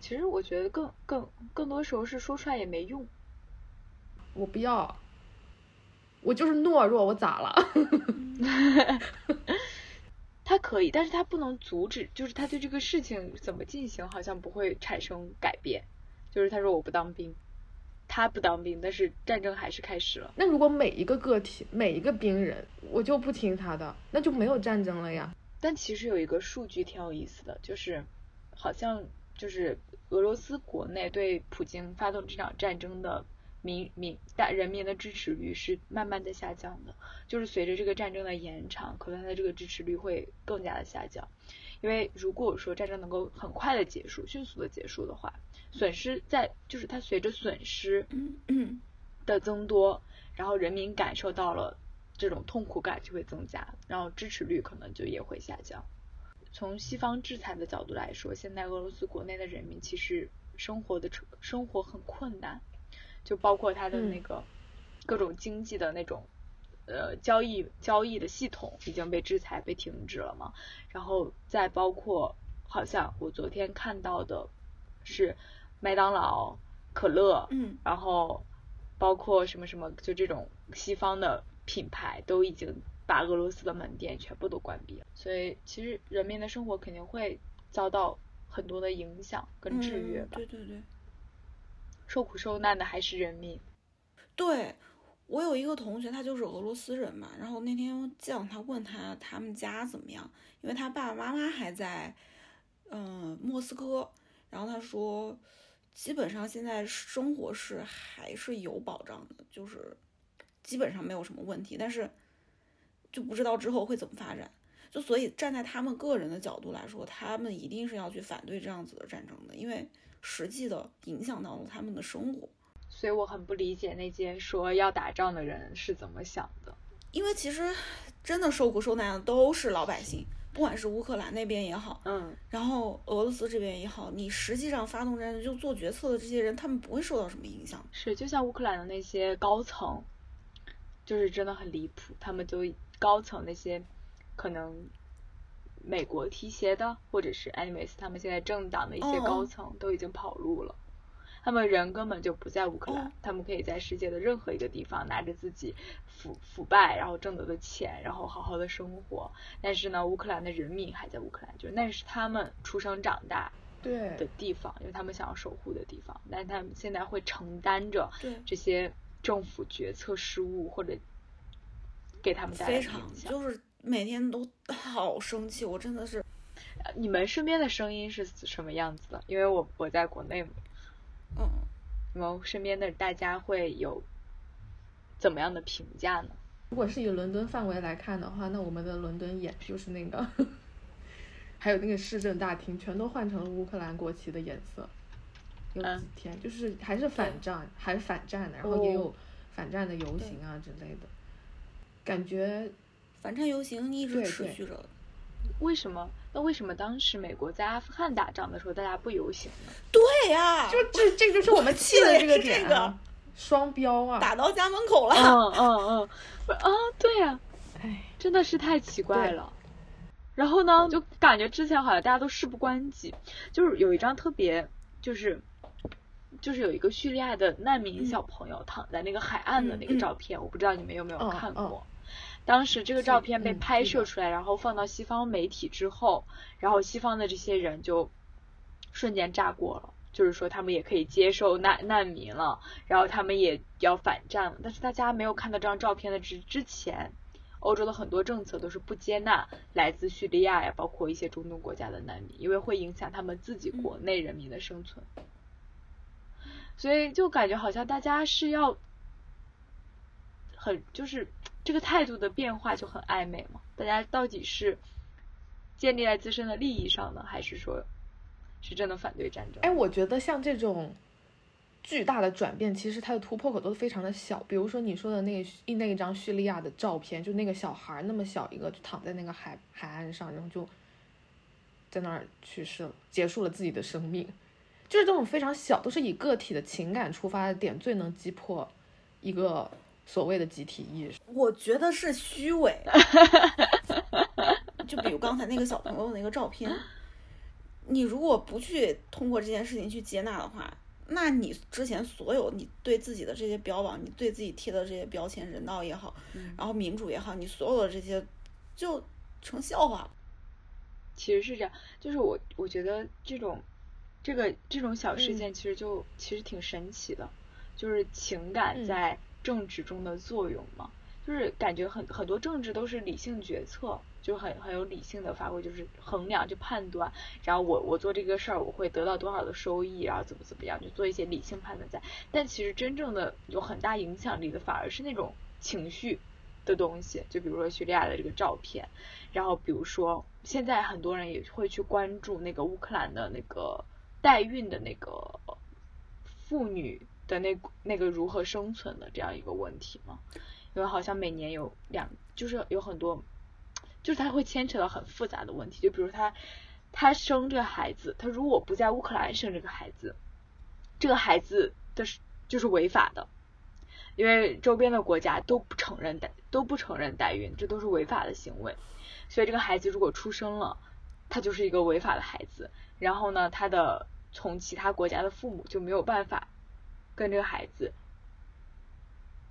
其实我觉得更更更多时候是说出来也没用，我不要，我就是懦弱，我咋了？他可以，但是他不能阻止，就是他对这个事情怎么进行好像不会产生改变，就是他说我不当兵，他不当兵，但是战争还是开始了。那如果每一个个体每一个兵人我就不听他的，那就没有战争了呀。但其实有一个数据挺有意思的，就是好像就是俄罗斯国内对普京发动这场战争的民民大人民的支持率是慢慢的下降的，就是随着这个战争的延长，可能它的这个支持率会更加的下降，因为如果说战争能够很快的结束，迅速的结束的话，损失在就是它随着损失的增多，然后人民感受到了这种痛苦感就会增加，然后支持率可能就也会下降。从西方制裁的角度来说，现在俄罗斯国内的人民其实生活的生活很困难，就包括他的那个各种经济的那种、嗯、呃交易交易的系统已经被制裁被停止了嘛，然后再包括好像我昨天看到的是麦当劳可乐，嗯，然后包括什么什么就这种西方的品牌都已经把俄罗斯的门店全部都关闭了，所以其实人民的生活肯定会遭到很多的影响跟制约吧、嗯、对对对，受苦受难的还是人民。对，我有一个同学他就是俄罗斯人嘛，然后那天见到他问他他们家怎么样，因为他爸爸妈妈还在嗯、呃、莫斯科，然后他说基本上现在生活是还是有保障的，就是基本上没有什么问题，但是就不知道之后会怎么发展，就所以站在他们个人的角度来说，他们一定是要去反对这样子的战争的，因为实际的影响到了他们的生活。所以我很不理解那些说要打仗的人是怎么想的，因为其实真的受苦受难的都是老百姓，不管是乌克兰那边也好，嗯，然后俄罗斯这边也好，你实际上发动战争就做决策的这些人，他们不会受到什么影响。是，就像乌克兰的那些高层就是真的很离谱，他们就高层那些可能美国提携的，或者是 anyways 他们现在政党的一些高层都已经跑路了、oh. 他们人根本就不在乌克兰、oh. 他们可以在世界的任何一个地方拿着自己腐腐败然后挣得的钱，然后好好的生活，但是呢乌克兰的人民还在乌克兰，就是那是他们出生长大的地方，因为他们想要守护的地方，但是他们现在会承担着这些政府决策失误或者给他们带来的影响。非常就是每天都好生气，我真的是。你们身边的声音是什么样子的？因为我我在国内，嗯，你们身边的大家会有怎么样的评价呢？如果是以伦敦范围来看的话，那我们的伦敦眼就是那个，还有那个市政大厅全都换成了乌克兰国旗的颜色。有几天、嗯、就是还是反战，还是反战的，然后也有反战的游行啊之类的，感觉。反战游行一直持续着，为什么？那为什么当时美国在阿富汗打仗的时候，大家不游行呢？对呀、啊，就这，这就是我们气的这个点、啊这个，双标啊，打到家门口了。嗯嗯嗯，啊，对呀、啊，哎，真的是太奇怪了。然后呢，就感觉之前好像大家都事不关己，就是有一张特别，就是就是有一个叙利亚的难民小朋友躺在那个海岸的那个照片，嗯、我不知道你们有没有看过。嗯嗯嗯当时这个照片被拍摄出来，然后放到西方媒体之后，然后西方的这些人就瞬间炸锅了，就是说他们也可以接受难难民了，然后他们也要反战了。但是大家没有看到这张照片的之之前，欧洲的很多政策都是不接纳来自叙利亚呀，包括一些中东国家的难民，因为会影响他们自己国内人民的生存。所以就感觉好像大家是要很，就是这个态度的变化就很暧昧嘛，大家到底是建立在自身的利益上呢，还是说是真的反对战争？哎，我觉得像这种巨大的转变，其实它的突破口都非常的小。比如说你说的那那一张叙利亚的照片，就那个小孩那么小一个，就躺在那个海海岸上，然后就在那儿去世了，结束了自己的生命。就是这种非常小，都是以个体的情感出发的点，最能击破一个所谓的集体意识。我觉得是虚伪。就比如刚才那个小朋友的那个照片，你如果不去通过这件事情去接纳的话，那你之前所有你对自己的这些标榜，你对自己贴的这些标签，人道也好，嗯、然后民主也好，你所有的这些就成笑话了。其实是这样，就是我我觉得这种这个这种小事件其实就、嗯、其实挺神奇的，就是情感在政治中的作用嘛，嗯、就是感觉很很多政治都是理性决策，就很很有理性的发挥，就是衡量就判断，然后我我做这个事儿我会得到多少的收益，然后怎么怎么样，就做一些理性判断在。但其实真正的有很大影响力的反而是那种情绪的东西，就比如说叙利亚的这个照片，然后比如说现在很多人也会去关注那个乌克兰的那个代孕的那个妇女的那那个如何生存的这样一个问题嘛，因为好像每年有两就是有很多，就是它会牵扯到很复杂的问题，就比如他他生这个孩子，他如果不在乌克兰生这个孩子，这个孩子的就是违法的，因为周边的国家都不承认代都不承认代孕，这都是违法的行为，所以这个孩子如果出生了，他就是一个违法的孩子，然后呢，他的从其他国家的父母就没有办法跟这个孩子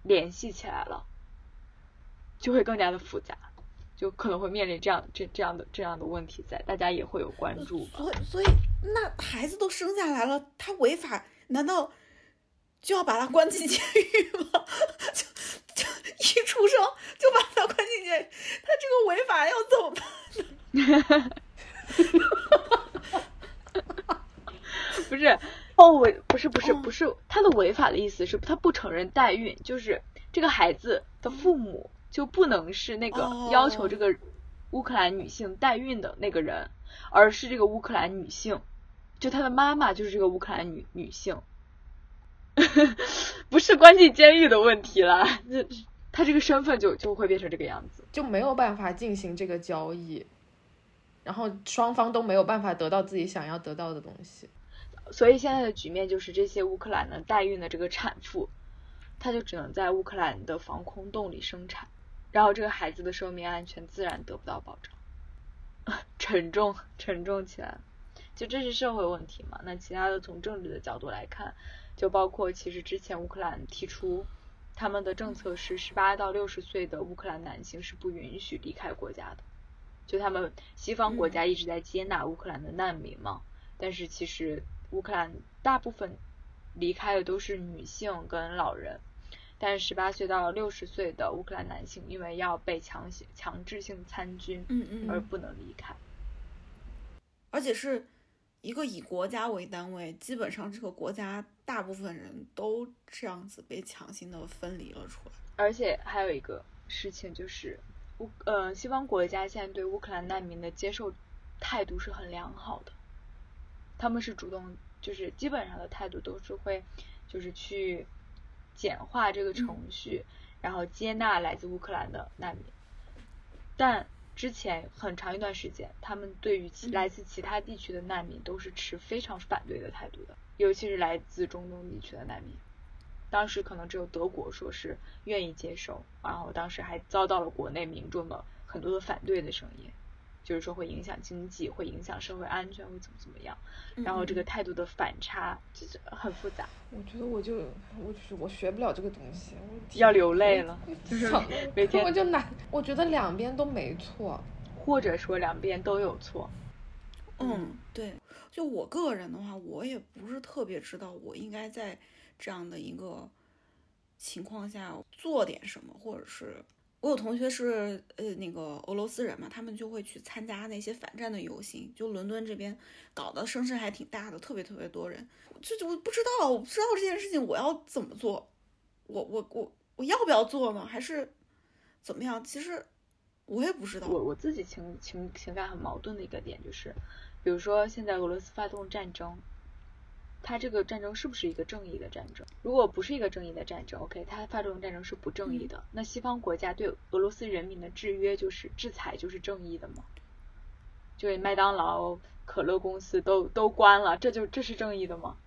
联系起来了，就会更加的复杂。就可能会面临这样这这样的这样的问题在，大家也会有关注吧。所以所以那孩子都生下来了，他违法，难道就要把他关进监狱吗？就就一出生就把他关进监狱，他这个违法要怎么办？不是哦，我不是不是不是，他的违法的意思是他不承认代孕，就是这个孩子的父母。就不能是那个要求这个乌克兰女性代孕的那个人， oh. 而是这个乌克兰女性，就她的妈妈就是这个乌克兰女女性，不是关进监狱的问题了，她这个身份就就会变成这个样子，就没有办法进行这个交易，然后双方都没有办法得到自己想要得到的东西，所以现在的局面就是这些乌克兰的代孕的这个产妇，她就只能在乌克兰的防空洞里生产。然后这个孩子的生命安全自然得不到保障，沉重沉重起来，就这是社会问题嘛。那其他的从政治的角度来看，就包括其实之前乌克兰提出他们的政策是十八到六十岁的乌克兰男性是不允许离开国家的，就他们西方国家一直在接纳乌克兰的难民嘛，但是其实乌克兰大部分离开的都是女性跟老人。但是十八岁到六十岁的乌克兰男性，因为要被强行强制性参军，嗯嗯，而不能离开，而且是一个以国家为单位，基本上这个国家大部分人都这样子被强行的分离了出来。而且还有一个事情就是，乌呃西方国家现在对乌克兰难民的接受态度是很良好的，他们是主动，就是基本上的态度都是会，就是去。简化这个程序，然后接纳来自乌克兰的难民。但之前很长一段时间，他们对于来自其他地区的难民都是持非常反对的态度的，尤其是来自中东地区的难民。当时可能只有德国说是愿意接受，然后当时还遭到了国内民众的很多的反对的声音。就是说会影响经济，会影响社会安全，会怎么怎么样，然后这个态度的反差就是很复杂。我觉得我就我就是我学不了这个东西，要流泪了，就是每天我就难。我觉得两边都没错，或者说两边都有错。嗯，对，就我个人的话，我也不是特别知道我应该在这样的一个情况下做点什么，或者是我有同学是呃那个俄罗斯人嘛，他们就会去参加那些反战的游行，就伦敦这边搞得声势还挺大的，特别特别多人。就就我不知道，我不知道这件事情我要怎么做，我我我我要不要做呢？还是怎么样？其实我也不知道。我我自己情情情感很矛盾的一个点就是。比如说现在俄罗斯发动战争，它这个战争是不是一个正义的战争？如果不是一个正义的战争 OK， 它发动战争是不正义的、嗯、那西方国家对俄罗斯人民的制约就是制裁就是正义的吗？就是麦当劳可乐公司都都关了，这就这是正义的吗？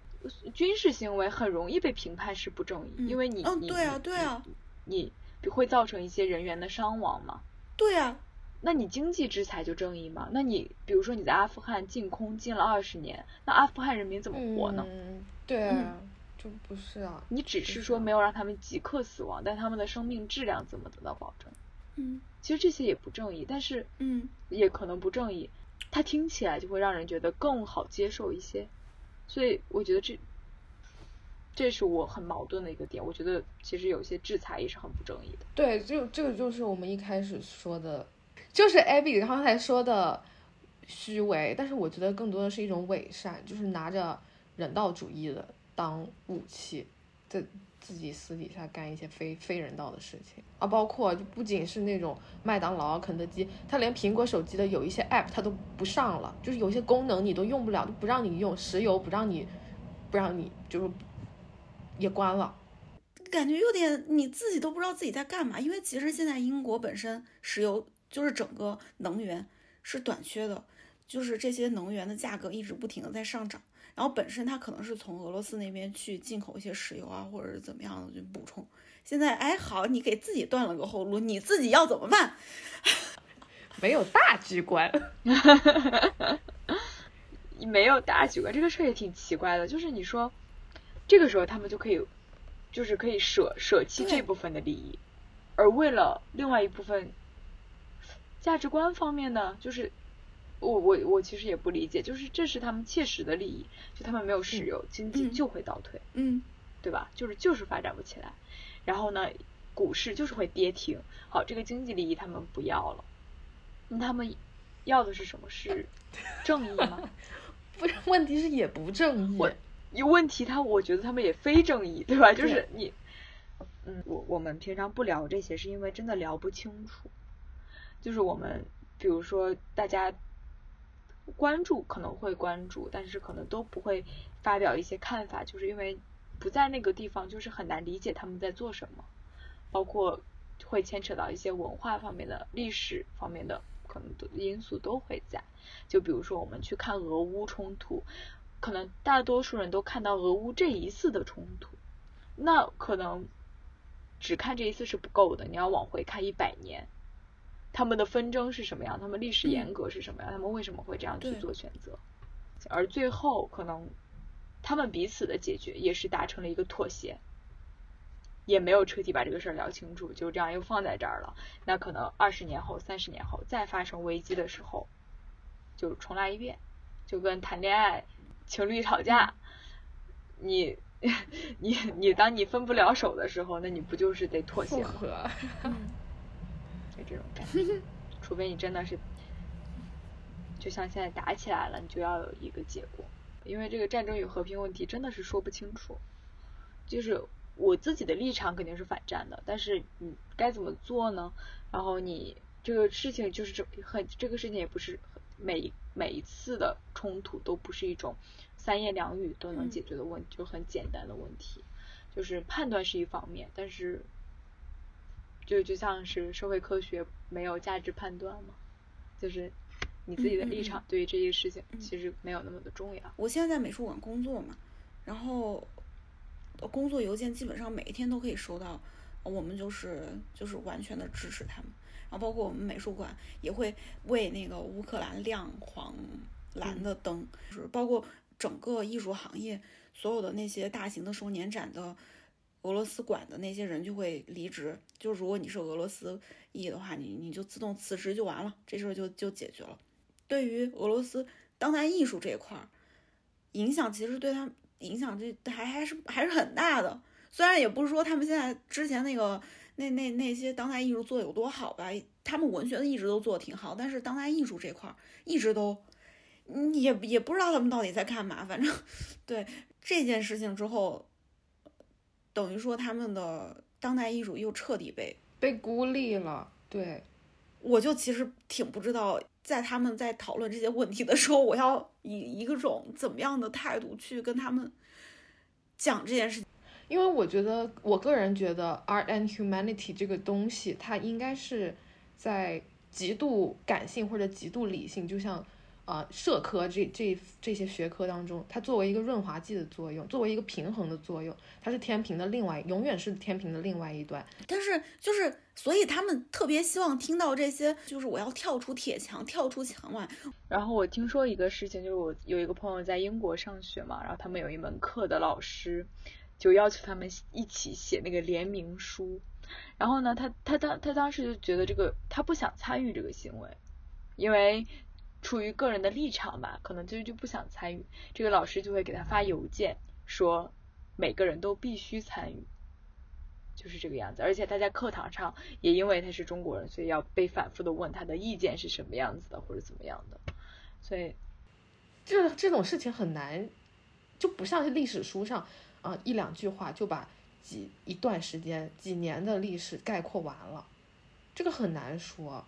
军事行为很容易被评判是不正义、嗯、因为你、哦、对啊对啊 你, 你会造成一些人员的伤亡吗？对啊，那你经济制裁就正义吗？那你比如说你在阿富汗禁空禁了二十年，那阿富汗人民怎么活呢？嗯，对啊、嗯，就不是啊。你只是说没有让他们即刻死亡，但他们的生命质量怎么得到保证？嗯，其实这些也不正义，但是嗯，也可能不正义，它听起来就会让人觉得更好接受一些。所以我觉得这，这是我很矛盾的一个点。我觉得其实有些制裁也是很不正义的。对，就这个就是我们一开始说的。就是 Abby 刚才说的虚伪，但是我觉得更多的是一种伪善，就是拿着人道主义的当武器，在自己私底下干一些非非人道的事情啊，包括就不仅是那种麦当劳、肯德基，它连苹果手机的有一些 app 它都不上了，就是有些功能你都用不了，就不让你用，石油不让你，不让你就是也关了。感觉有点你自己都不知道自己在干嘛，因为其实现在英国本身石油。就是整个能源是短缺的，就是这些能源的价格一直不停的在上涨，然后本身它可能是从俄罗斯那边去进口一些石油啊，或者是怎么样的去补充。现在哎好，你给自己断了个后路，你自己要怎么办？没有大局观，没有大局观，这个事也挺奇怪的。就是你说这个时候他们就可以，就是可以舍舍弃这部分的利益，而为了另外一部分。价值观方面呢，就是我我我其实也不理解，就是这是他们切实的利益，就他们没有石油，嗯、经济就会倒退，嗯，对吧？就是就是发展不起来，然后呢，股市就是会跌停。好，这个经济利益他们不要了，那他们要的是什么？是正义吗？不是，问题是也不正义。我有问题他，他我觉得他们也非正义，对吧？就是你，嗯，我我们平常不聊这些，是因为真的聊不清楚。就是我们比如说大家关注可能会关注，但是可能都不会发表一些看法，就是因为不在那个地方，就是很难理解他们在做什么，包括会牵扯到一些文化方面的历史方面的可能因素都会在。就比如说我们去看俄乌冲突，可能大多数人都看到俄乌这一次的冲突，那可能只看这一次是不够的，你要往回看一百年他们的纷争是什么样，他们历史沿革是什么样、嗯、他们为什么会这样去做选择，而最后可能他们彼此的解决也是达成了一个妥协，也没有彻底把这个事儿聊清楚，就这样又放在这儿了。那可能二十年后三十年后再发生危机的时候就重来一遍，就跟谈恋爱情侣吵架，你你你当你分不了手的时候，那你不就是得妥协吗？这种感觉，除非你真的是就像现在打起来了，你就要有一个结果。因为这个战争与和平问题真的是说不清楚，就是我自己的立场肯定是反战的，但是你该怎么做呢？然后你这个事情就是这很这个事情也不是每每一次的冲突都不是一种三言两语都能解决的问题、嗯、就很简单的问题，就是判断是一方面，但是就就像是社会科学没有价值判断嘛，就是你自己的立场对于这些事情其实没有那么的重要。我现在在美术馆工作嘛，然后工作邮件基本上每一天都可以收到，我们就是就是完全的支持他们。然后包括我们美术馆也会为那个乌克兰亮黄蓝的灯，就是包括整个艺术行业所有的那些大型的周年展的俄罗斯馆的那些人就会离职，就如果你是俄罗斯裔的话，你你就自动辞职就完了，这事儿就就解决了。对于俄罗斯当代艺术这一块影响，其实对他影响这还还是还是很大的。虽然也不是说他们现在之前那个那那那些当代艺术做的有多好吧，他们文学的一直都做的挺好，但是当代艺术这块一直都也也不知道他们到底在干嘛。反正对这件事情之后，等于说他们的当代艺术又彻底被被孤立了。对，我就其实挺不知道，在他们在讨论这些问题的时候，我要以一个种怎么样的态度去跟他们讲这件事情。因为我觉得，我个人觉得 art and humanity 这个东西，它应该是在极度感性或者极度理性，就像呃社科这这这些学科当中，它作为一个润滑剂的作用，作为一个平衡的作用，它是天平的另外，永远是天平的另外一端。但是就是，所以他们特别希望听到这些，就是我要跳出铁墙，跳出墙外。然后我听说一个事情，就是我有一个朋友在英国上学嘛，然后他们有一门课的老师就要求他们一起写那个联名书，然后呢，他他当他当时就觉得这个他不想参与这个行为，因为出于个人的立场吧，可能就就不想参与。这个老师就会给他发邮件说每个人都必须参与，就是这个样子。而且他在课堂上也因为他是中国人，所以要被反复的问他的意见是什么样子的或者怎么样的。所以这这种事情很难，就不像是历史书上啊、呃、一两句话就把几一段时间几年的历史概括完了，这个很难说。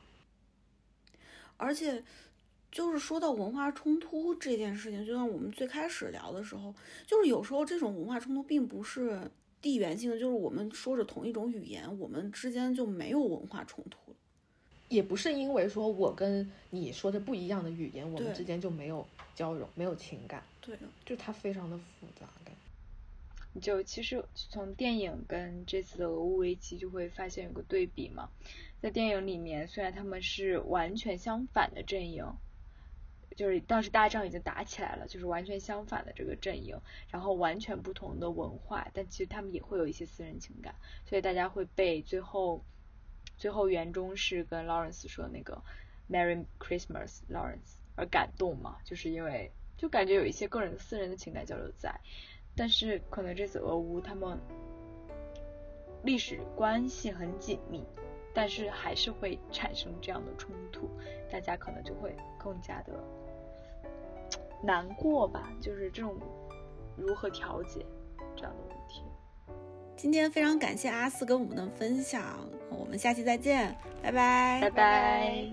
而且就是说到文化冲突这件事情，就像我们最开始聊的时候，就是有时候这种文化冲突并不是地缘性的，就是我们说着同一种语言，我们之间就没有文化冲突了，也不是因为说我跟你说着不一样的语言，我们之间就没有交融，没有情感。对的，就它非常的复杂感。就其实从电影跟这次的俄乌危机就会发现有个对比嘛，在电影里面虽然他们是完全相反的阵营，就是当时大仗已经打起来了，就是完全相反的这个阵营，然后完全不同的文化，但其实他们也会有一些私人情感，所以大家会被最后最后原中是跟 Lawrence 说那个 Merry Christmas Lawrence 而感动嘛，就是因为就感觉有一些个人私人的情感交流在。但是可能这次俄乌他们历史关系很紧密，但是还是会产生这样的冲突，大家可能就会更加的难过吧，就是这种如何调解这样的问题。今天非常感谢阿四跟我们的分享，我们下期再见，拜拜，拜拜。